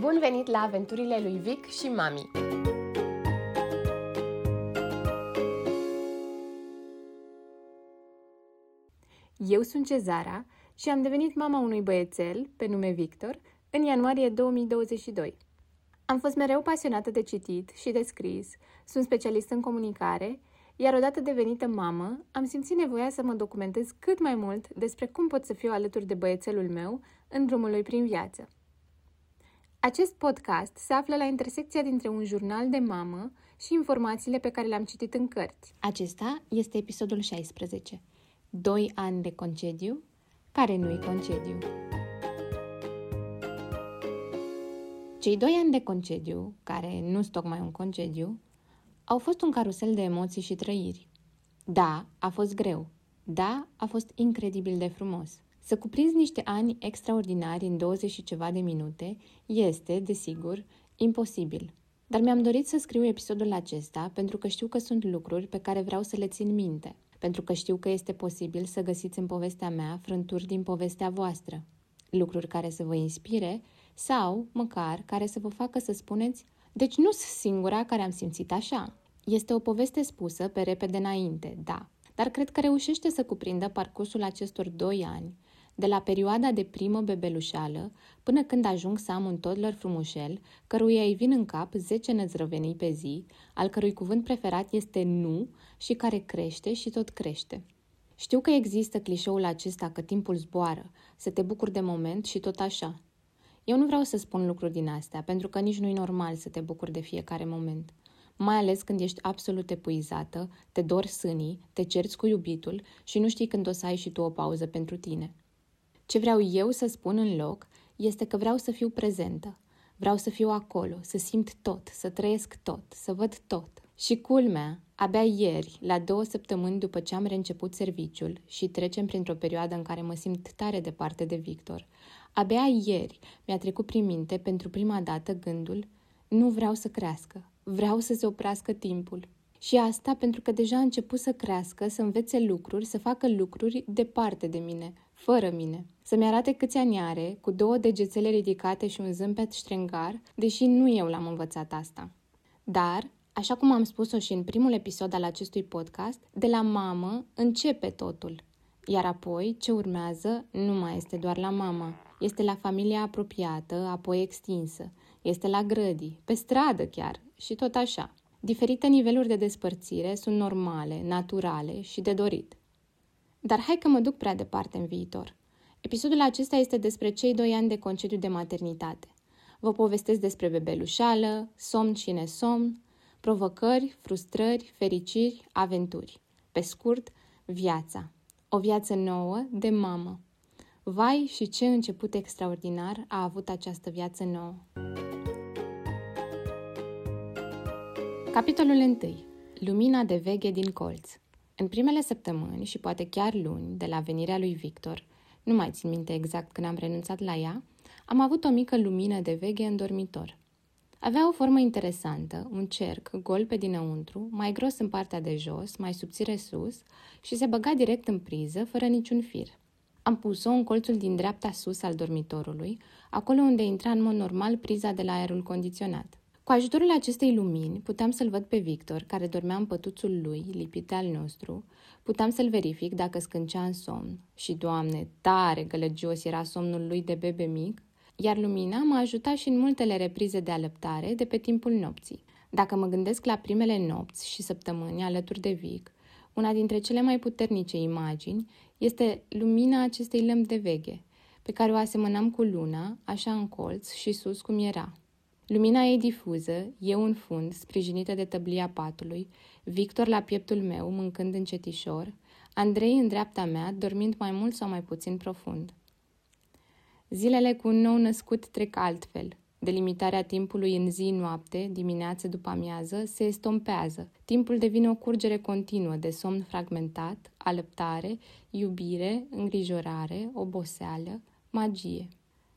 Bun venit la aventurile lui Vic și Mami! Eu sunt Cezara și am devenit mama unui băiețel, pe nume Victor, în ianuarie 2022. Am fost mereu pasionată de citit și de scris, sunt specialistă în comunicare, iar odată devenită mamă, am simțit nevoia să mă documentez cât mai mult despre cum pot să fiu alături de băiețelul meu în drumul lui prin viață. Acest podcast se află la intersecția dintre un jurnal de mamă și informațiile pe care le-am citit în cărți. Acesta este episodul 16. 2 ani de concediu, care nu-i concediu. Cei 2 ani de concediu, care nu-s tocmai un concediu, au fost un carusel de emoții și trăiri. Da, a fost greu. Da, a fost incredibil de frumos. Să cuprinzi niște ani extraordinari în 20 și ceva de minute este, desigur, imposibil. Dar mi-am dorit să scriu episodul acesta pentru că știu că sunt lucruri pe care vreau să le țin minte. Pentru că știu că este posibil să găsiți în povestea mea frânturi din povestea voastră. Lucruri care să vă inspire sau, măcar, care să vă facă să spuneți: deci nu sunt singura care am simțit așa. Este o poveste spusă pe repede înainte, da, dar cred că reușește să cuprindă parcursul acestor 2 ani, de la perioada de primă bebelușală până când ajung să am un toddler frumușel, căruia îi vin în cap 10 năzdrăvenii pe zi, al cărui cuvânt preferat este nu și care crește și tot crește. Știu că există clișeul acesta că timpul zboară, să te bucuri de moment și tot așa. Eu nu vreau să spun lucruri din astea, pentru că nici nu-i normal să te bucuri de fiecare moment. Mai ales când ești absolut epuizată, te dor sânii, te cerți cu iubitul și nu știi când o să ai și tu o pauză pentru tine. Ce vreau eu să spun în loc este că vreau să fiu prezentă. Vreau să fiu acolo, să simt tot, să trăiesc tot, să văd tot. Și culmea, abia ieri, la 2 săptămâni după ce am reînceput serviciul și trecem printr-o perioadă în care mă simt tare departe de Victor, abia ieri mi-a trecut prin minte pentru prima dată gândul: nu vreau să crească, vreau să se oprească timpul. Și asta pentru că deja a început să crească, să învețe lucruri, să facă lucruri departe de mine, fără mine. Să-mi arate câți ani are, cu 2 degețele ridicate și un zâmbet ștrengar, deși nu eu l-am învățat asta. Dar, așa cum am spus-o și în primul episod al acestui podcast, de la mamă începe totul. Iar apoi, ce urmează, nu mai este doar la mama. Este la familia apropiată, apoi extinsă. Este la grădii, pe stradă chiar, și tot așa. Diferite niveluri de despărțire sunt normale, naturale și de dorit. Dar hai că mă duc prea departe în viitor. Episodul acesta este despre cei 2 ani de concediu de maternitate. Vă povestesc despre bebelușală, somn și nesomn, provocări, frustrări, fericiri, aventuri. Pe scurt, viața. O viață nouă de mamă. Vai, și ce început extraordinar a avut această viață nouă! Capitolul 1. Lumina de veghe din colț. În primele săptămâni și poate chiar luni de la venirea lui Victor, nu mai țin minte exact când am renunțat la ea, am avut o mică lumină de veghe în dormitor. Avea o formă interesantă, un cerc gol pe dinăuntru, mai gros în partea de jos, mai subțire sus și se băga direct în priză, fără niciun fir. Am pus-o în colțul din dreapta sus al dormitorului, acolo unde intra în mod normal priza de la aerul condiționat. Cu ajutorul acestei lumini puteam să-l văd pe Victor, care dormea în pătuțul lui, lipit de al nostru, puteam să-l verific dacă scâncea în somn și, Doamne, tare gălăgios era somnul lui de bebe mic, iar lumina m-a ajutat și în multele reprize de alăptare de pe timpul nopții. Dacă mă gândesc la primele nopți și săptămâni alături de Vic, una dintre cele mai puternice imagini este lumina acestei lămpi de veghe, pe care o asemănam cu luna, așa în colț și sus cum era. Lumina ei difuză, eu în fund, sprijinită de tăblia patului, Victor la pieptul meu, mâncând încetișor, Andrei în dreapta mea, dormind mai mult sau mai puțin profund. Zilele cu un nou născut trec altfel. Delimitarea timpului în zi-noapte, dimineață după amiază, se estompează. Timpul devine o curgere continuă de somn fragmentat, alăptare, iubire, îngrijorare, oboseală, magie.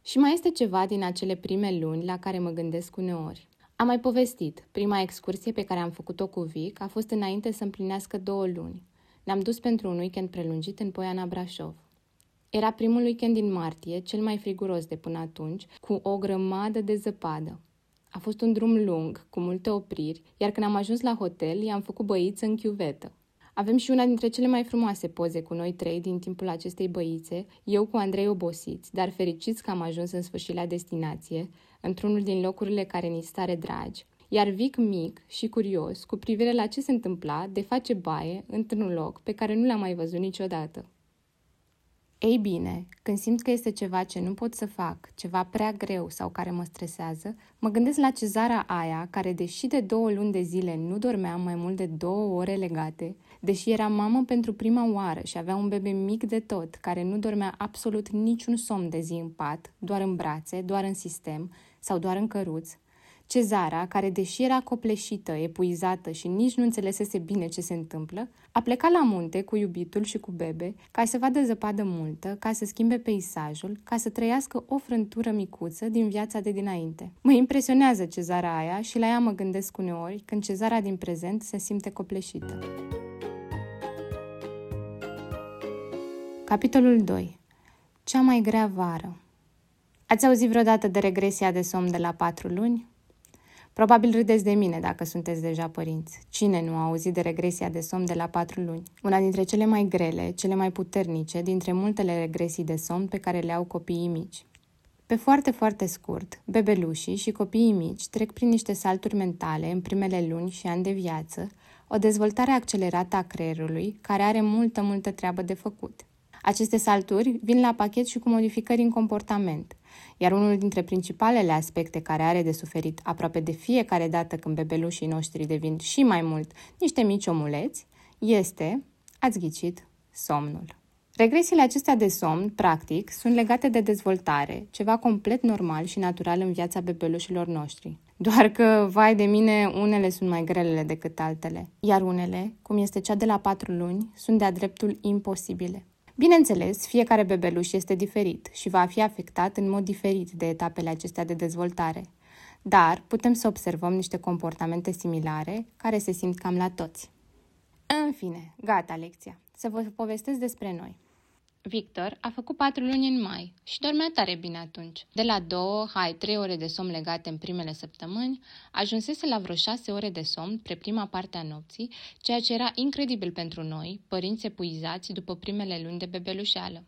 Și mai este ceva din acele prime luni la care mă gândesc uneori. Am mai povestit, prima excursie pe care am făcut-o cu Vic a fost înainte să împlinească 2 luni. Ne-am dus pentru un weekend prelungit în Poiana Brașov. Era primul weekend din martie, cel mai friguros de până atunci, cu o grămadă de zăpadă. A fost un drum lung, cu multe opriri, iar când am ajuns la hotel, i-am făcut băiță în chiuvetă. Avem și una dintre cele mai frumoase poze cu noi trei din timpul acestei băițe, eu cu Andrei obosiți, dar fericiți că am ajuns în sfârșit la destinație, într-unul din locurile care ni stare dragi, iar Vic mic și curios, cu privire la ce se întâmpla, de face baie într-un loc pe care nu l-am mai văzut niciodată. Ei bine, când simt că este ceva ce nu pot să fac, ceva prea greu sau care mă stresează, mă gândesc la Cezara aia care, deși de 2 luni de zile nu dormeam mai mult de 2 ore legate, deși era mamă pentru prima oară și avea un bebe mic de tot, care nu dormea absolut niciun somn de zi în pat, doar în brațe, doar în sistem sau doar în căruț, Cezara, care deși era copleșită, epuizată și nici nu înțelesese bine ce se întâmplă, a plecat la munte cu iubitul și cu bebe ca să vadă zăpadă multă, ca să schimbe peisajul, ca să trăiască o frântură micuță din viața de dinainte. Mă impresionează Cezara aia și la ea mă gândesc uneori când Cezara din prezent se simte copleșită. Capitolul 2. Cea mai grea vară. Ați auzit vreodată de regresia de somn de la 4 luni? Probabil râdeți de mine dacă sunteți deja părinți. Cine nu a auzit de regresia de somn de la 4 luni? Una dintre cele mai grele, cele mai puternice, dintre multele regresii de somn pe care le au copiii mici. Pe foarte, foarte scurt, bebelușii și copiii mici trec prin niște salturi mentale în primele luni și ani de viață, o dezvoltare accelerată a creierului, care are multă, multă treabă de făcut. Aceste salturi vin la pachet și cu modificări în comportament, iar unul dintre principalele aspecte care are de suferit aproape de fiecare dată când bebelușii noștri devin și mai mult niște mici omuleți, este, ați ghicit, somnul. Regresiile acestea de somn, practic, sunt legate de dezvoltare, ceva complet normal și natural în viața bebelușilor noștri. Doar că, vai de mine, unele sunt mai grele decât altele, iar unele, cum este cea de la 4 luni, sunt de-a dreptul imposibile. Bineînțeles, fiecare bebeluș este diferit și va fi afectat în mod diferit de etapele acestea de dezvoltare, dar putem să observăm niște comportamente similare care se simt cam la toți. În fine, gata lecția. Să vă povestesc despre noi. Victor a făcut 4 luni în mai și dormea tare bine atunci. De la 2-3 ore de somn legate în primele săptămâni, ajunsese la vreo 6 ore de somn pre prima parte a nopții, ceea ce era incredibil pentru noi, părinți epuizați după primele luni de bebelușeală.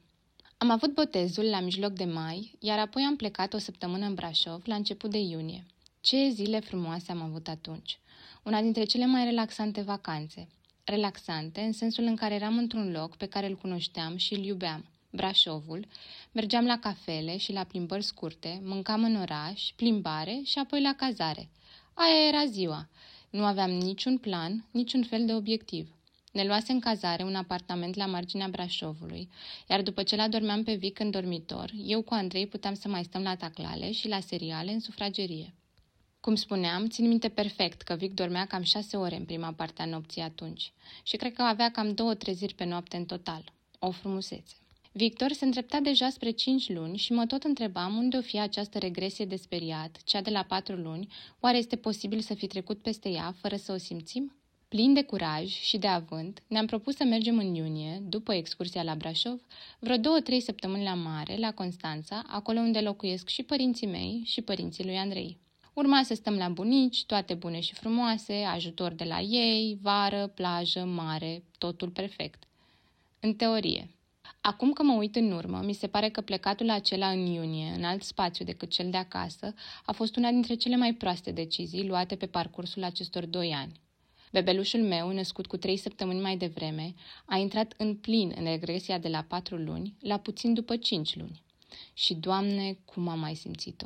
Am avut botezul la mijloc de mai, iar apoi am plecat o săptămână în Brașov la început de iunie. Ce zile frumoase am avut atunci! Una dintre cele mai relaxante vacanțe. Relaxante, în sensul în care eram într-un loc pe care îl cunoșteam și îl iubeam, Brașovul, mergeam la cafele și la plimbări scurte, mâncam în oraș, plimbare și apoi la cazare. Aia era ziua. Nu aveam niciun plan, niciun fel de obiectiv. Ne luase în cazare un apartament la marginea Brașovului, iar după ce l-adormeam pe Vic în dormitor, eu cu Andrei puteam să mai stăm la taclale și la seriale în sufragerie. Cum spuneam, țin minte perfect că Vic dormea cam 6 ore în prima parte a nopții atunci și cred că avea cam 2 treziri pe noapte în total. O frumusețe. Victor se îndrepta deja spre 5 luni și mă tot întrebam unde o fi această regresie de speriat, cea de la 4 luni, oare este posibil să fi trecut peste ea fără să o simțim? Plin de curaj și de avânt, ne-am propus să mergem în iunie, după excursia la Brașov, vreo 2-3 săptămâni la mare, la Constanța, acolo unde locuiesc și părinții mei și părinții lui Andrei. Urma să stăm la bunici, toate bune și frumoase, ajutor de la ei, vară, plajă, mare, totul perfect. În teorie. Acum că mă uit în urmă, mi se pare că plecatul acela în iunie, în alt spațiu decât cel de acasă, a fost una dintre cele mai proaste decizii luate pe parcursul acestor 2 ani. Bebelușul meu, născut cu 3 săptămâni mai devreme, a intrat în plin în regresia de la 4 luni, la puțin după 5 luni. Și, Doamne, cum am mai simțit-o!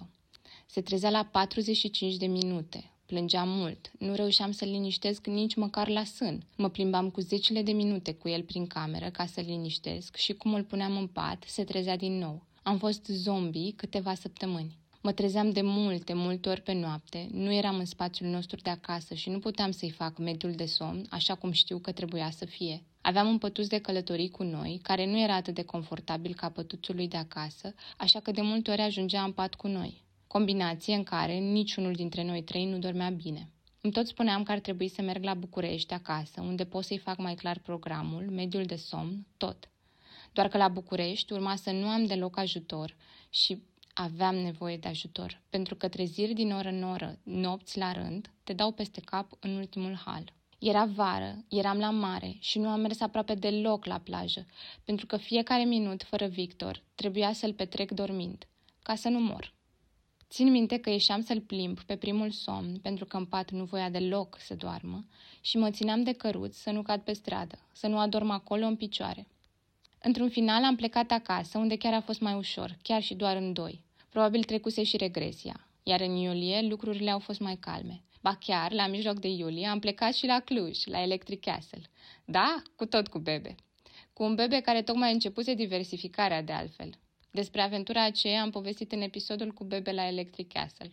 Se trezea la 45 de minute, plângea mult, nu reușeam să-l liniștesc nici măcar la sân. Mă plimbam cu zecile de minute cu el prin cameră ca să-l liniștesc și cum îl puneam în pat, se trezea din nou. Am fost zombie câteva săptămâni. Mă trezeam de multe ori pe noapte, nu eram în spațiul nostru de acasă și nu puteam să-i fac mediul de somn așa cum știu că trebuia să fie. Aveam un pătuț de călătorii cu noi, care nu era atât de confortabil ca pătuțul lui de acasă, așa că de multe ori ajungea în pat cu noi. Combinație în care niciunul dintre noi trei nu dormea bine. Îmi tot spuneam că ar trebui să merg la București acasă, unde pot să-i fac mai clar programul, mediul de somn, tot. Doar că la București urma să nu am deloc ajutor și aveam nevoie de ajutor, pentru că treziri din oră în oră, nopți la rând, te dau peste cap în ultimul hal. Era vară, eram la mare și nu am mers aproape deloc la plajă, pentru că fiecare minut fără Victor trebuia să-l petrec dormind, ca să nu mor. Țin minte că ieșeam să-l plimb pe primul somn, pentru că în pat nu voia deloc să doarmă și mă țineam de căruț să nu cad pe stradă, să nu adorm acolo în picioare. Într-un final am plecat acasă, unde chiar a fost mai ușor, chiar și doar în doi. Probabil trecuse și regresia, iar în iulie lucrurile au fost mai calme. Ba chiar, la mijloc de iulie, am plecat și la Cluj, la Electric Castle. Da, cu tot cu bebe. Cu un bebe care tocmai începuse diversificarea de altfel. Despre aventura aceea am povestit în episodul cu bebe la Electric Castle.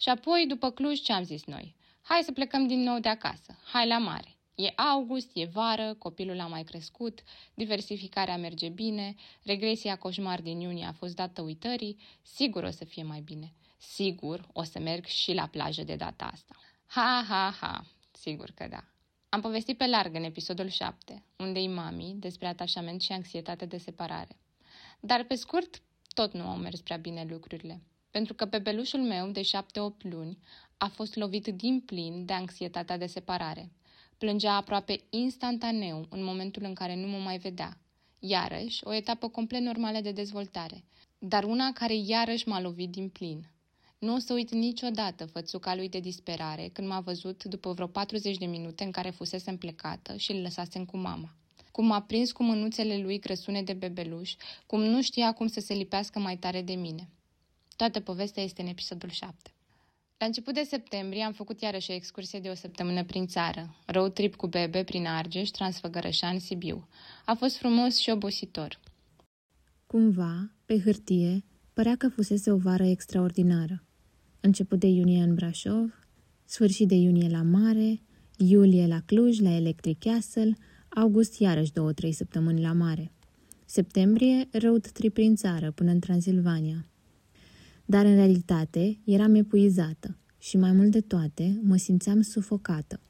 Și apoi, după Cluj, ce am zis noi? Hai să plecăm din nou de acasă, hai la mare. E august, e vară, copilul a mai crescut, diversificarea merge bine, regresia coșmar din iunie a fost dată uitării, sigur o să fie mai bine. Sigur o să merg și la plajă de data asta. Ha, ha, ha, sigur că da. Am povestit pe larg în episodul 7, unde-i mamii, despre atașament și anxietate de separare. Dar pe scurt, tot nu au mers prea bine lucrurile. Pentru că bebelușul meu de 7-8 luni a fost lovit din plin de anxietatea de separare. Plângea aproape instantaneu în momentul în care nu mă mai vedea. Iarăși, o etapă complet normală de dezvoltare, dar una care iarăși m-a lovit din plin. Nu o să uit niciodată fățuca lui de disperare când m-a văzut după vreo 40 de minute în care fusesem plecată și îl lăsasem cu mama. Cum m-a prins cu mânuțele lui grăsune de bebeluș, cum nu știa cum să se lipească mai tare de mine. Toată povestea este în episodul 7. La început de septembrie am făcut iarăși o excursie de o săptămână prin țară, road trip cu bebe prin Argeș, Transfăgărășan, Sibiu. A fost frumos și obositor. Cumva, pe hârtie, părea că fusese o vară extraordinară. Început de iunie în Brașov, sfârșit de iunie la mare, iulie la Cluj, la Electric Castle, august iarăși 2-3 săptămâni la mare. Septembrie, road trip prin țară până în Transilvania. Dar în realitate eram epuizată și mai mult de toate mă simțeam sufocată.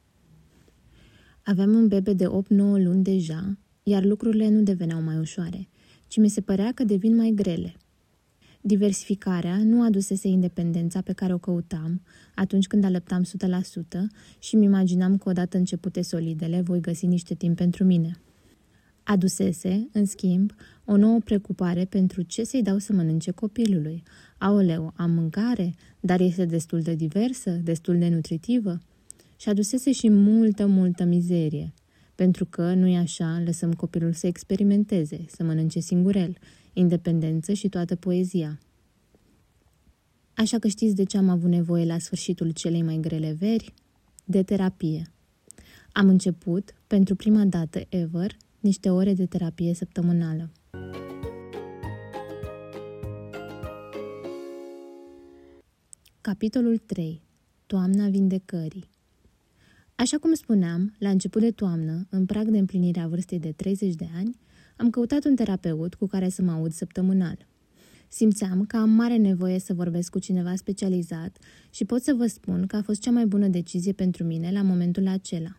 Aveam un bebe de 8-9 luni deja, iar lucrurile nu deveneau mai ușoare, ci mi se părea că devin mai grele. Diversificarea nu adusese independența pe care o căutam atunci când alăptam 100% și îmi imaginam că odată începute solidele voi găsi niște timp pentru mine. Adusese, în schimb, o nouă preocupare pentru ce să-i dau să mănânce copilului. Aoleu, am mâncare, dar este destul de diversă, destul de nutritivă. Și adusese și multă mizerie. Pentru că, nu-i așa, lăsăm copilul să experimenteze, să mănânce singurel, independență și toată poezia. Așa că știți de ce am avut nevoie la sfârșitul celei mai grele veri? De terapie. Am început, pentru prima dată ever, niște ore de terapie săptămânală. Capitolul 3. Toamna vindecării. Așa cum spuneam, la început de toamnă, în prag de împlinirea vârstei de 30 de ani, am căutat un terapeut cu care să mă aud săptămânal. Simțeam că am mare nevoie să vorbesc cu cineva specializat și pot să vă spun că a fost cea mai bună decizie pentru mine la momentul acela.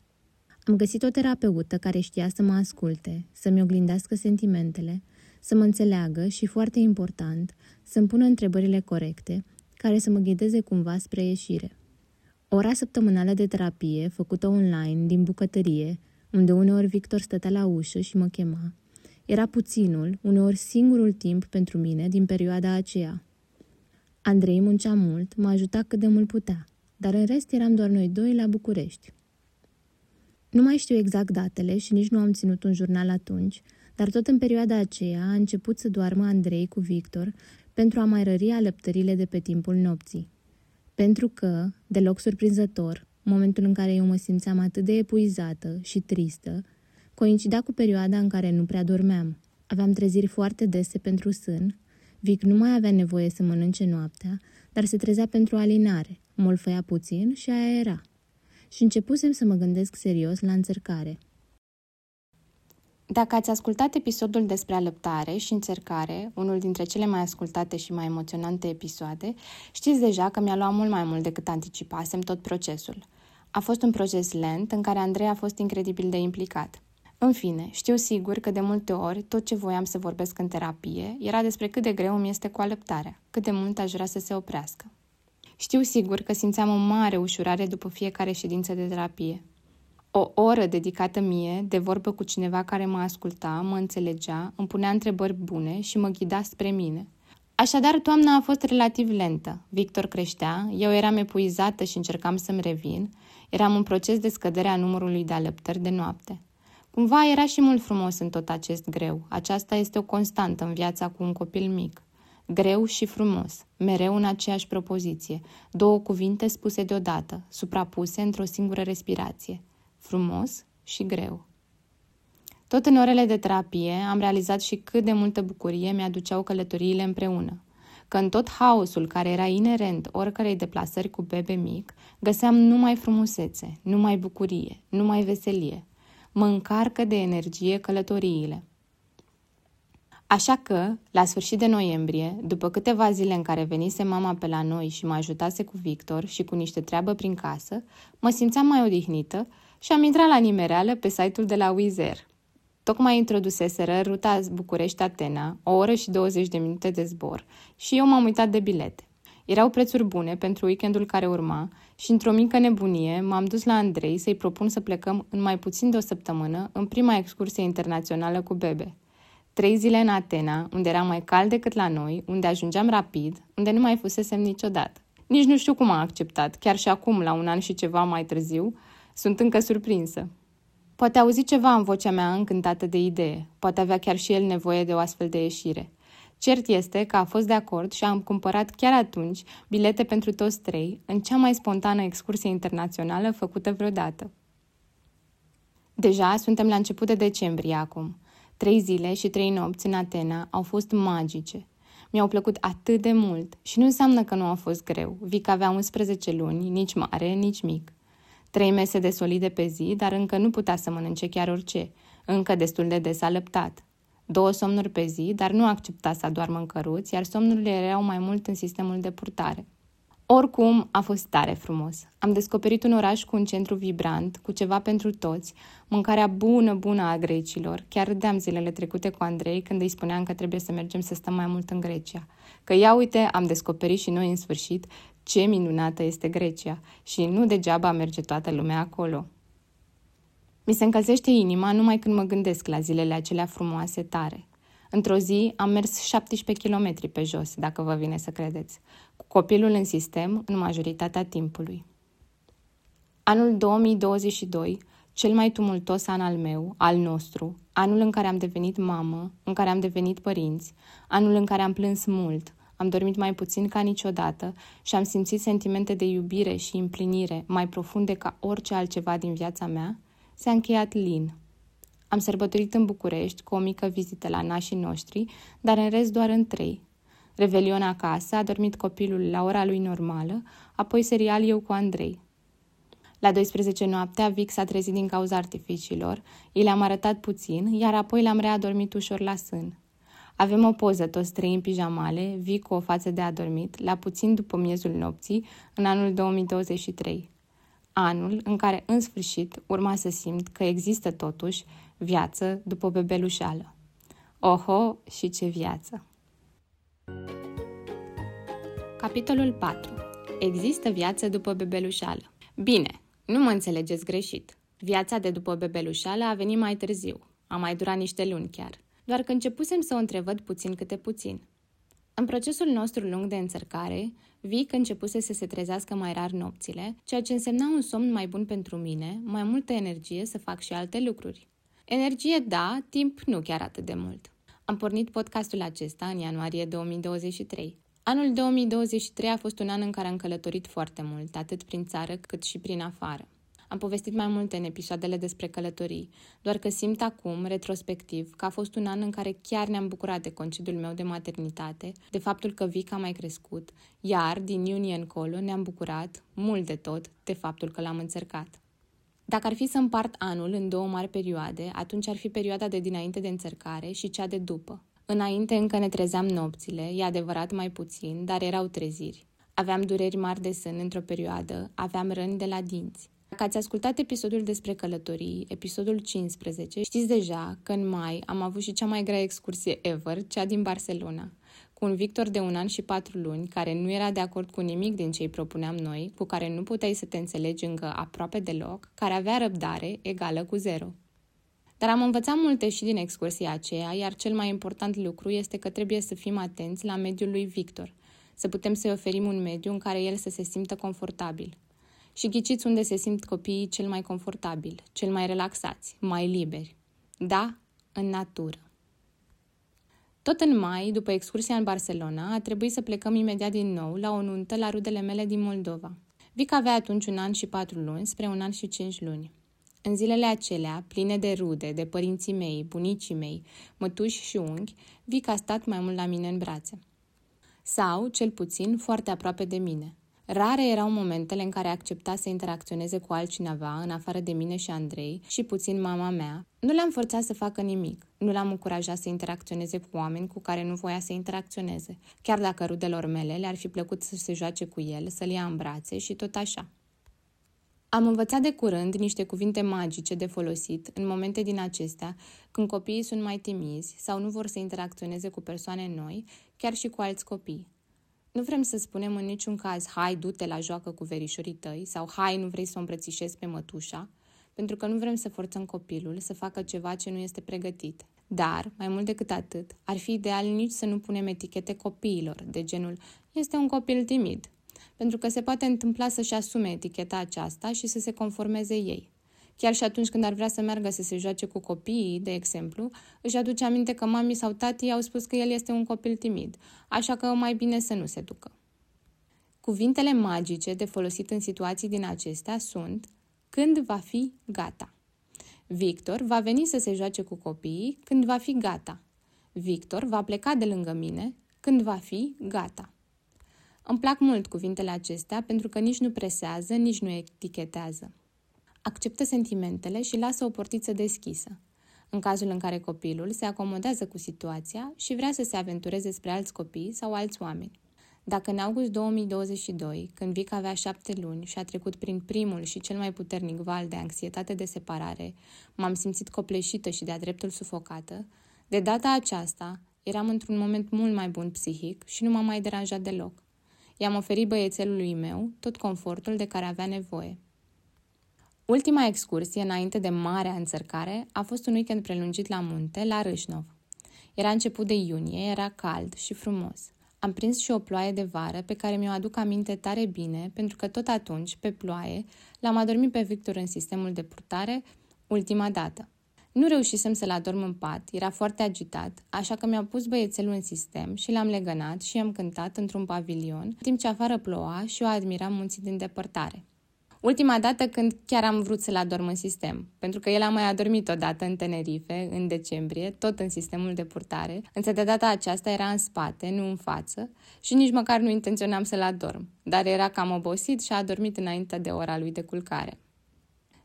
Am găsit o terapeută care știa să mă asculte, să-mi oglindească sentimentele, să mă înțeleagă și, foarte important, să-mi pună întrebările corecte, care să mă ghideze cumva spre ieșire. Ora săptămânală de terapie, făcută online, din bucătărie, unde uneori Victor stătea la ușă și mă chema, era puținul, uneori singurul timp pentru mine din perioada aceea. Andrei muncea mult, m-a ajutat cât de mult putea, dar în rest eram doar noi doi la București. Nu mai știu exact datele și nici nu am ținut un jurnal atunci, dar tot în perioada aceea a început să doarmă Andrei cu Victor pentru a mai rări alăptările de pe timpul nopții. Pentru că, deloc surprinzător, momentul în care eu mă simțeam atât de epuizată și tristă, coincidea cu perioada în care nu prea dormeam. Aveam treziri foarte dese pentru sân, Vic nu mai avea nevoie să mănânce noaptea, dar se trezea pentru alinare, molfăia puțin și aia era. Și începusem să mă gândesc serios la înțărcare. Dacă ați ascultat episodul despre alăptare și înțărcare, unul dintre cele mai ascultate și mai emoționante episoade, știți deja că mi-a luat mult mai mult decât anticipasem tot procesul. A fost un proces lent în care Andrei a fost incredibil de implicat. În fine, știu sigur că de multe ori tot ce voiam să vorbesc în terapie era despre cât de greu îmi este cu alăptarea, cât de mult aș vrea să se oprească. Știu sigur că simțeam o mare ușurare după fiecare ședință de terapie. O oră dedicată mie, de vorbă cu cineva care mă asculta, mă înțelegea, îmi punea întrebări bune și mă ghida spre mine. Așadar, toamna a fost relativ lentă. Victor creștea, eu eram epuizată și încercam să-mi revin, eram în proces de scădere a numărului de alăptări de noapte. Cumva era și mult frumos în tot acest greu. Aceasta este o constantă în viața cu un copil mic. Greu și frumos, mereu în aceeași propoziție, două cuvinte spuse deodată, suprapuse într-o singură respirație. Frumos și greu. Tot în orele de terapie am realizat și cât de multă bucurie mi-aduceau călătoriile împreună. Că în tot haosul care era inerent oricărei deplasări cu bebe mic, găseam numai frumusețe, numai bucurie, numai veselie. Mă încarcă de energie călătoriile. Așa că, la sfârșit de noiembrie, după câteva zile în care venise mama pe la noi și mă ajutase cu Victor și cu niște treabă prin casă, mă simțeam mai odihnită și am intrat la nimereală pe site-ul de la Wizz Air. Tocmai introduseseră ruta București-Atena, o oră și 20 de minute de zbor, și eu m-am uitat de bilete. Erau prețuri bune pentru weekendul care urma și, într-o mică nebunie, m-am dus la Andrei să-i propun să plecăm în mai puțin de o săptămână în prima excursie internațională cu bebe. 3 zile în Atena, unde era mai cald decât la noi, unde ajungeam rapid, unde nu mai fusesem niciodată. Nici nu știu cum a acceptat, chiar și acum, la 1 an și ceva mai târziu, sunt încă surprinsă. Poate auzi ceva în vocea mea încântată de idee, poate avea chiar și el nevoie de o astfel de ieșire. Cert este că a fost de acord și am cumpărat chiar atunci bilete pentru toți 3 în cea mai spontană excursie internațională făcută vreodată. Deja suntem la început de decembrie acum. 3 zile și 3 nopți în Atena au fost magice. Mi-au plăcut atât de mult și nu înseamnă că nu a fost greu. Vic avea 11 luni, nici mare, nici mic. 3 mese de solide pe zi, dar încă nu putea să mănânce chiar orice, încă destul de des alăptat. 2 somnuri pe zi, dar nu accepta să adoarmă în căruț, iar somnurile erau mai mult în sistemul de purtare. Oricum, a fost tare frumos. Am descoperit un oraș cu un centru vibrant, cu ceva pentru toți, mâncarea bună a grecilor. Chiar râdeam zilele trecute cu Andrei când îi spuneam că trebuie să mergem să stăm mai mult în Grecia. Că ia uite, am descoperit și noi în sfârșit ce minunată este Grecia și nu degeaba merge toată lumea acolo. Mi se încălzește inima numai când mă gândesc la zilele acelea frumoase tare. Într-o zi am mers 17 km pe jos, dacă vă vine să credeți, cu copilul în sistem în majoritatea timpului. Anul 2022, cel mai tumultos an al meu, al nostru, anul în care am devenit mamă, în care am devenit părinți, anul în care am plâns mult, am dormit mai puțin ca niciodată și am simțit sentimente de iubire și împlinire mai profunde ca orice altceva din viața mea, s-a încheiat lin. Am sărbătorit în București cu o mică vizită la nașii noștri, dar în rest doar în 3. Revelion acasă, a dormit copilul la ora lui normală, apoi serial eu cu Andrei. La 12 noaptea, Vic s-a trezit din cauza artificiilor, i le-am arătat puțin, iar apoi l-am readormit ușor la sân. Avem o poză toți 3 în pijamale, Vic cu o față de adormit, la puțin după miezul nopții, în anul 2023. Anul în care, în sfârșit, urma să simt că există totuși viață după bebelușeală. Oho, și ce viață! Capitolul 4. Există viață după bebelușeală. Bine, nu mă înțelegeți greșit. Viața de după bebelușeală a venit mai târziu. A mai durat niște luni chiar. Doar că începusem să o întrevăd puțin câte puțin. În procesul nostru lung de încercare, Vic începuse să se trezească mai rar nopțile, ceea ce însemna un somn mai bun pentru mine, mai multă energie să fac și alte lucruri. Energie, da, timp nu chiar atât de mult. Am pornit podcastul acesta în ianuarie 2023. Anul 2023 a fost un an în care am călătorit foarte mult, atât prin țară cât și prin afară. Am povestit mai multe în episoadele despre călătorii, doar că simt acum, retrospectiv, că a fost un an în care chiar ne-am bucurat de concediul meu de maternitate, de faptul că Vic a mai crescut, iar, din iunie încolo, ne-am bucurat, mult de tot, de faptul că l-am înțărcat. Dacă ar fi să împart anul în 2 mari perioade, atunci ar fi perioada de dinainte de înțărcare și cea de după. Înainte încă ne trezeam nopțile, e adevărat mai puțin, dar erau treziri. Aveam dureri mari de sân într-o perioadă, aveam răni de la dinți. Dacă ați ascultat episodul despre călătorii, episodul 15, știți deja că în mai am avut și cea mai grea excursie ever, cea din Barcelona, cu un Victor de 1 an și 4 luni, care nu era de acord cu nimic din ce îi propuneam noi, cu care nu puteai să te înțelegi încă aproape deloc, care avea răbdare egală cu 0. Dar am învățat multe și din excursia aceea, iar cel mai important lucru este că trebuie să fim atenți la mediul lui Victor, să putem să-i oferim un mediu în care el să se simtă confortabil. Și ghiciți unde se simt copiii cel mai confortabil, cel mai relaxați, mai liberi. Da, în natură. Tot în mai, după excursia în Barcelona, a trebuit să plecăm imediat din nou la o nuntă la rudele mele din Moldova. Vic avea atunci 1 an și 4 luni spre 1 an și 5 luni. În zilele acelea, pline de rude, de părinții mei, bunicii mei, mătuși și unchi, Vic a stat mai mult la mine în brațe. Sau, cel puțin, foarte aproape de mine. Rare erau momentele în care accepta să interacționeze cu altcineva, în afară de mine și Andrei, și puțin mama mea. Nu l-am forțat să facă nimic, nu l-am încurajat să interacționeze cu oameni cu care nu voia să interacționeze, chiar dacă rudelor mele le-ar fi plăcut să se joace cu el, să-l ia în brațe și tot așa. Am învățat de curând niște cuvinte magice de folosit în momente din acestea, când copiii sunt mai timizi sau nu vor să interacționeze cu persoane noi, chiar și cu alți copii. Nu vrem să spunem în niciun caz, hai, du-te la joacă cu verișorii tăi sau hai, nu vrei să o îmbrățișezi pe mătușa, pentru că nu vrem să forțăm copilul să facă ceva ce nu este pregătit. Dar, mai mult decât atât, ar fi ideal nici să nu punem etichete copiilor, de genul, este un copil timid, pentru că se poate întâmpla să-și asume eticheta aceasta și să se conformeze ei. Chiar și atunci când ar vrea să meargă să se joace cu copiii, de exemplu, își aduce aminte că mami sau tatii au spus că el este un copil timid, așa că mai bine să nu se ducă. Cuvintele magice de folosit în situații din acestea sunt când va fi gata. Victor va veni să se joace cu copiii când va fi gata. Victor va pleca de lângă mine când va fi gata. Îmi plac mult cuvintele acestea pentru că nici nu presează, nici nu etichetează. Acceptă sentimentele și lasă o portiță deschisă, în cazul în care copilul se acomodează cu situația și vrea să se aventureze spre alți copii sau alți oameni. Dacă în august 2022, când Vic avea 7 luni și a trecut prin primul și cel mai puternic val de anxietate de separare, m-am simțit copleșită și de-a dreptul sufocată, de data aceasta eram într-un moment mult mai bun psihic și nu m-a mai deranjat deloc. I-am oferit băiețelului meu tot confortul de care avea nevoie. Ultima excursie, înainte de marea înțărcare, a fost un weekend prelungit la munte, la Râșnov. Era început de iunie, era cald și frumos. Am prins și o ploaie de vară pe care mi-o aduc aminte tare bine, pentru că tot atunci, pe ploaie, l-am adormit pe Victor în sistemul de purtare ultima dată. Nu reușisem să-l adorm în pat, era foarte agitat, așa că mi-au pus băiețelul în sistem și l-am legănat și am cântat într-un pavilion, în timp ce afară ploua și eu admiram munții din depărtare. Ultima dată când chiar am vrut să-l adorm în sistem, pentru că el a mai adormit odată în Tenerife, în decembrie, tot în sistemul de purtare, însă de data aceasta era în spate, nu în față, și nici măcar nu intenționam să-l adorm, dar era cam obosit și a adormit înainte de ora lui de culcare.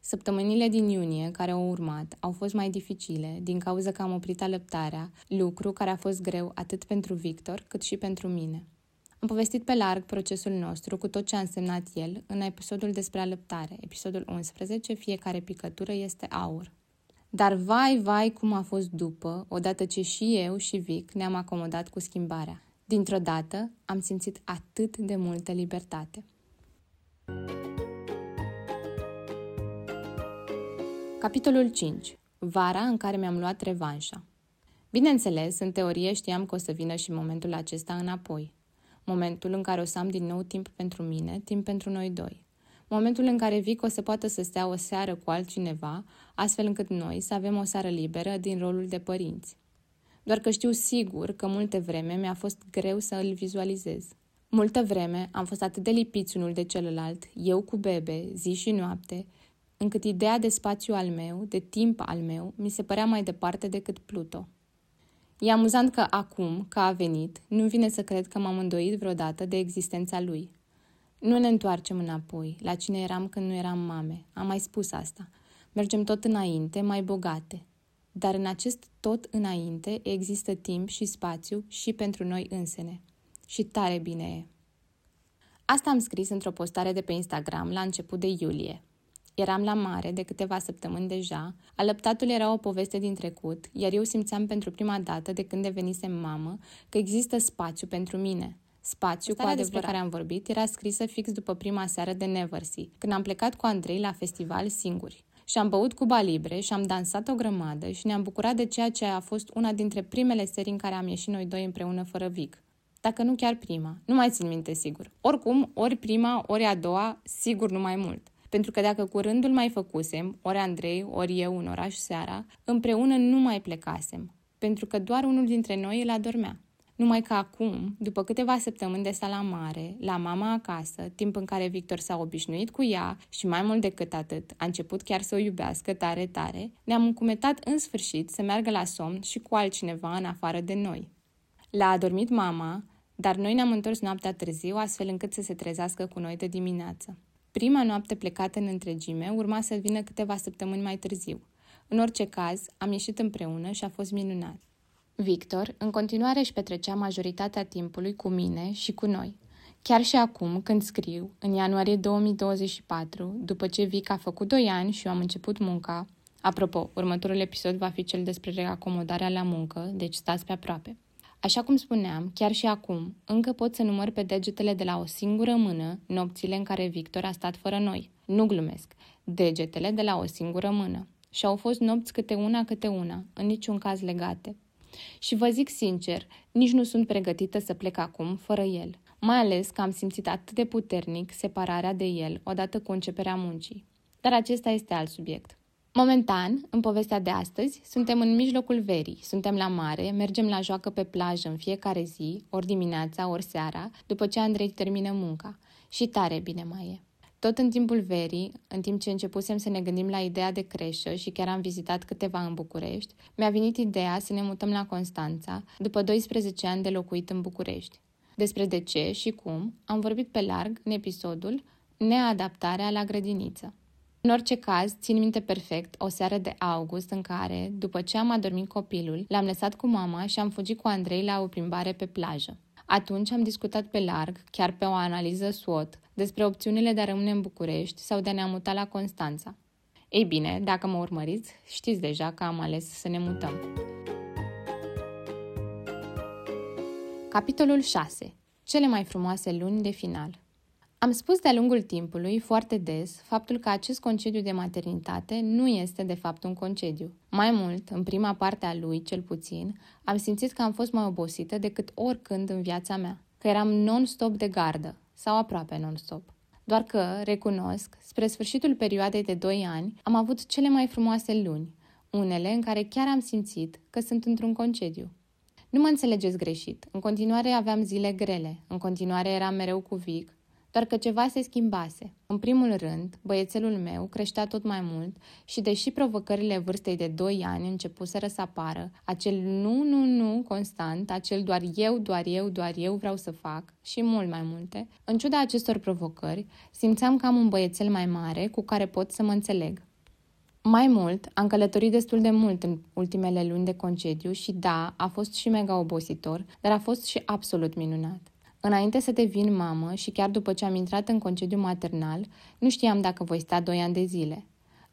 Săptămânile din iunie care au urmat au fost mai dificile din cauza că am oprit alăptarea, lucru care a fost greu atât pentru Victor cât și pentru mine. Am povestit pe larg procesul nostru cu tot ce a însemnat el în episodul despre alăptare, episodul 11, fiecare picătură este aur. Dar vai, vai cum a fost după, odată ce și eu și Vic ne-am acomodat cu schimbarea. Dintr-o dată am simțit atât de multă libertate. Capitolul 5. Vara în care mi-am luat revanșa. Bineînțeles, în teorie știam că o să vină și momentul acesta înapoi. Momentul în care o să am din nou timp pentru mine, timp pentru noi doi. Momentul în care Vic o să poată să stea o seară cu altcineva, astfel încât noi să avem o seară liberă din rolul de părinți. Doar că știu sigur că multe vreme mi-a fost greu să îl vizualizez. Multă vreme am fost atât de lipiți unul de celălalt, eu cu bebe, zi și noapte, încât ideea de spațiu al meu, de timp al meu, mi se părea mai departe decât Pluto. E amuzant că acum, că a venit, nu vine să cred că m-am îndoit vreodată de existența lui. Nu ne întoarcem înapoi, la cine eram când nu eram mame, am mai spus asta. Mergem tot înainte, mai bogate. Dar în acest tot înainte există timp și spațiu și pentru noi însene. Și tare bine e. Asta am scris într-o postare de pe Instagram la început de iulie. Eram la mare de câteva săptămâni deja, alăptatul era o poveste din trecut, iar eu simțeam pentru prima dată de când devenisem mamă că există spațiu pentru mine. Spațiu, cu adevărat, despre care am vorbit, era scrisă fix după prima seară de Neversea, când am plecat cu Andrei la festival singuri. Și-am băut Cuba Libre și-am dansat o grămadă și ne-am bucurat de ceea ce a fost una dintre primele serii în care am ieșit noi doi împreună fără Vic. Dacă nu chiar prima, nu mai țin minte sigur. Oricum, ori prima, ori a doua, sigur nu mai mult. Pentru că dacă curândul mai făcusem, ori Andrei, ori eu în oraș seara, împreună nu mai plecasem. Pentru că doar unul dintre noi îl adormea. Numai că acum, după câteva săptămâni de stat la mare, la mama acasă, timp în care Victor s-a obișnuit cu ea și mai mult decât atât, a început chiar să o iubească tare, tare, ne-am încumetat în sfârșit să meargă la somn și cu altcineva în afară de noi. L-a adormit mama, dar noi ne-am întors noaptea târziu, astfel încât să se trezească cu noi de dimineață. Prima noapte plecată în întregime urma să vină câteva săptămâni mai târziu. În orice caz, am ieșit împreună și a fost minunat. Victor, în continuare, își petrecea majoritatea timpului cu mine și cu noi. Chiar și acum, când scriu, în ianuarie 2024, după ce Vic a făcut 2 ani și eu am început munca, apropo, următorul episod va fi cel despre reacomodarea la muncă, deci stați pe aproape. Așa cum spuneam, chiar și acum, încă pot să număr pe degetele de la o singură mână nopțile în care Victor a stat fără noi. Nu glumesc, degetele de la o singură mână. Și au fost nopți câte una, în niciun caz legate. Și vă zic sincer, nici nu sunt pregătită să plec acum fără el. Mai ales că am simțit atât de puternic separarea de el odată cu începerea muncii. Dar acesta este alt subiect. Momentan, în povestea de astăzi, suntem în mijlocul verii, suntem la mare, mergem la joacă pe plajă în fiecare zi, ori dimineața, ori seara, după ce Andrei termină munca. Și tare bine mai e. Tot în timpul verii, în timp ce începusem să ne gândim la ideea de creșă și chiar am vizitat câteva în București, mi-a venit ideea să ne mutăm la Constanța, după 12 ani de locuit în București. Despre de ce și cum am vorbit pe larg în episodul Neadaptarea la grădiniță. În orice caz, țin minte perfect o seară de august în care, după ce am adormit copilul, l-am lăsat cu mama și am fugit cu Andrei la o plimbare pe plajă. Atunci am discutat pe larg, chiar pe o analiză SWOT, despre opțiunile de a rămâne în București sau de a ne muta la Constanța. Ei bine, dacă mă urmăriți, știți deja că am ales să ne mutăm. Capitolul 6. Cele mai frumoase luni de final. Am spus de-a lungul timpului, foarte des, faptul că acest concediu de maternitate nu este de fapt un concediu. Mai mult, în prima parte a lui, cel puțin, am simțit că am fost mai obosită decât oricând în viața mea, că eram non-stop de gardă, sau aproape non-stop. Doar că, recunosc, spre sfârșitul perioadei de 2 ani, am avut cele mai frumoase luni, unele în care chiar am simțit că sunt într-un concediu. Nu mă înțelegeți greșit, în continuare aveam zile grele, în continuare eram mereu cu Vic, doar că ceva se schimbase. În primul rând, băiețelul meu creștea tot mai mult și, deși provocările vârstei de 2 ani începuseră să apară, acel nu constant, acel doar eu vreau să fac și mult mai multe, în ciuda acestor provocări, simțeam că am un băiețel mai mare cu care pot să mă înțeleg. Mai mult, am călătorit destul de mult în ultimele luni de concediu și da, a fost și mega obositor, dar a fost și absolut minunat. Înainte să devin mamă și chiar după ce am intrat în concediu maternal, nu știam dacă voi sta 2 ani de zile.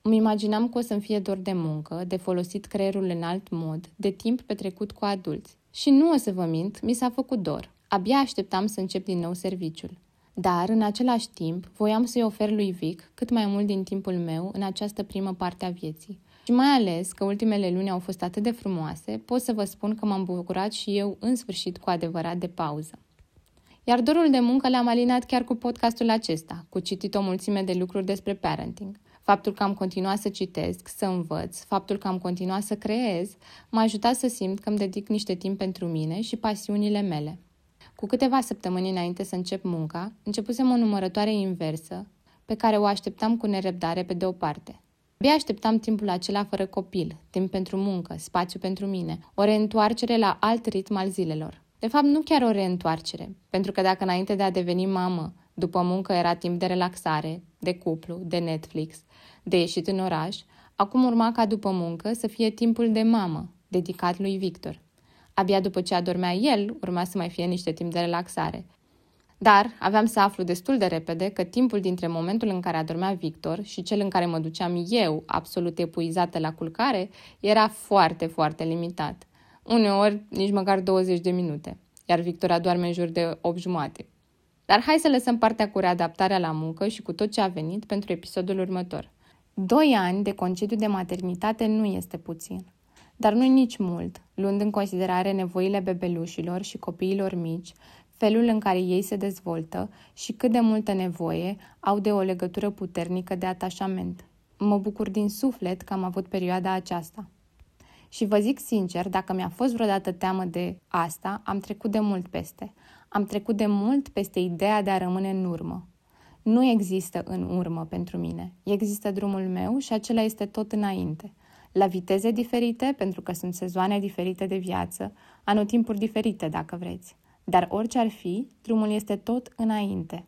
Îmi imaginam că o să-mi fie dor de muncă, de folosit creierul în alt mod, de timp petrecut cu adulți. Și nu o să vă mint, mi s-a făcut dor. Abia așteptam să încep din nou serviciul. Dar, în același timp, voiam să-i ofer lui Vic cât mai mult din timpul meu în această primă parte a vieții. Și mai ales că ultimele luni au fost atât de frumoase, pot să vă spun că m-am bucurat și eu în sfârșit cu adevărat de pauză. Iar dorul de muncă l-am alinat chiar cu podcastul acesta, cu citit o mulțime de lucruri despre parenting. Faptul că am continuat să citesc, să învăț, faptul că am continuat să creez, m-a ajutat să simt că îmi dedic niște timp pentru mine și pasiunile mele. Cu câteva săptămâni înainte să încep munca, începusem o numărătoare inversă, pe care o așteptam cu nerăbdare pe de o parte. Abia așteptam timpul acela fără copil, timp pentru muncă, spațiu pentru mine, o reîntoarcere la alt ritm al zilelor. De fapt, nu chiar o reîntoarcere, pentru că dacă înainte de a deveni mamă, după muncă era timp de relaxare, de cuplu, de Netflix, de ieșit în oraș, acum urma ca după muncă să fie timpul de mamă, dedicat lui Victor. Abia după ce adormea el, urma să mai fie niște timp de relaxare. Dar aveam să aflu destul de repede că timpul dintre momentul în care adormea Victor și cel în care mă duceam eu, absolut epuizată la culcare, era foarte, foarte limitat. Uneori, nici măcar 20 de minute, iar Victor adorme în jur de 8:30. Dar hai să lăsăm partea cu readaptarea la muncă și cu tot ce a venit pentru episodul următor. 2 ani de concediu de maternitate nu este puțin, dar nu nici mult, luând în considerare nevoile bebelușilor și copiilor mici, felul în care ei se dezvoltă și cât de multă nevoie au de o legătură puternică de atașament. Mă bucur din suflet că am avut perioada aceasta. Și vă zic sincer, dacă mi-a fost vreodată teamă de asta, am trecut de mult peste. Am trecut de mult peste ideea de a rămâne în urmă. Nu există în urmă pentru mine. Există drumul meu și acela este tot înainte. La viteze diferite, pentru că sunt sezoane diferite de viață, anotimpuri diferite, dacă vreți. Dar orice ar fi, drumul este tot înainte.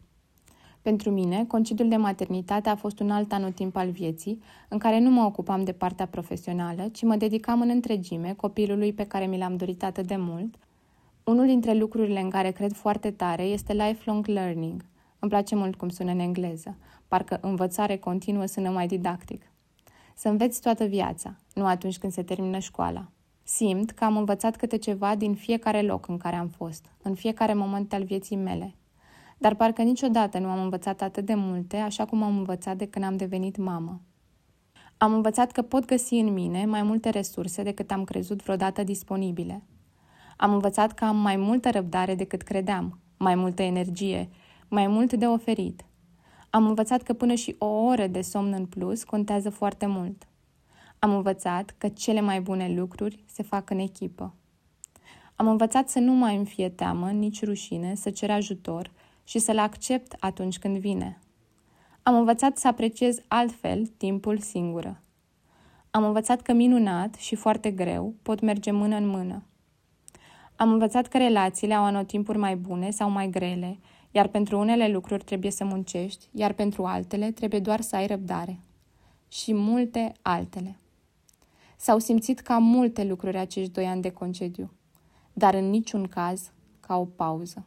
Pentru mine, concediul de maternitate a fost un alt anotimp al vieții, în care nu mă ocupam de partea profesională, ci mă dedicam în întregime copilului pe care mi l-am dorit atât de mult. Unul dintre lucrurile în care cred foarte tare este lifelong learning. Îmi place mult cum sună în engleză, parcă învățare continuă sună mai didactic. Să înveți toată viața, nu atunci când se termină școala. Simt că am învățat câte ceva din fiecare loc în care am fost, în fiecare moment al vieții mele. Dar parcă niciodată nu am învățat atât de multe așa cum am învățat de când am devenit mamă. Am învățat că pot găsi în mine mai multe resurse decât am crezut vreodată disponibile. Am învățat că am mai multă răbdare decât credeam, mai multă energie, mai mult de oferit. Am învățat că până și o oră de somn în plus contează foarte mult. Am învățat că cele mai bune lucruri se fac în echipă. Am învățat să nu mai îmi fie teamă, nici rușine, să cer ajutor și să-l accept atunci când vine. Am învățat să apreciez altfel timpul singură. Am învățat că minunat și foarte greu pot merge mână în mână. Am învățat că relațiile au anotimpuri mai bune sau mai grele, iar pentru unele lucruri trebuie să muncești, iar pentru altele trebuie doar să ai răbdare. Și multe altele. S-au simțit ca multe lucruri acești 2 ani de concediu, dar în niciun caz ca o pauză.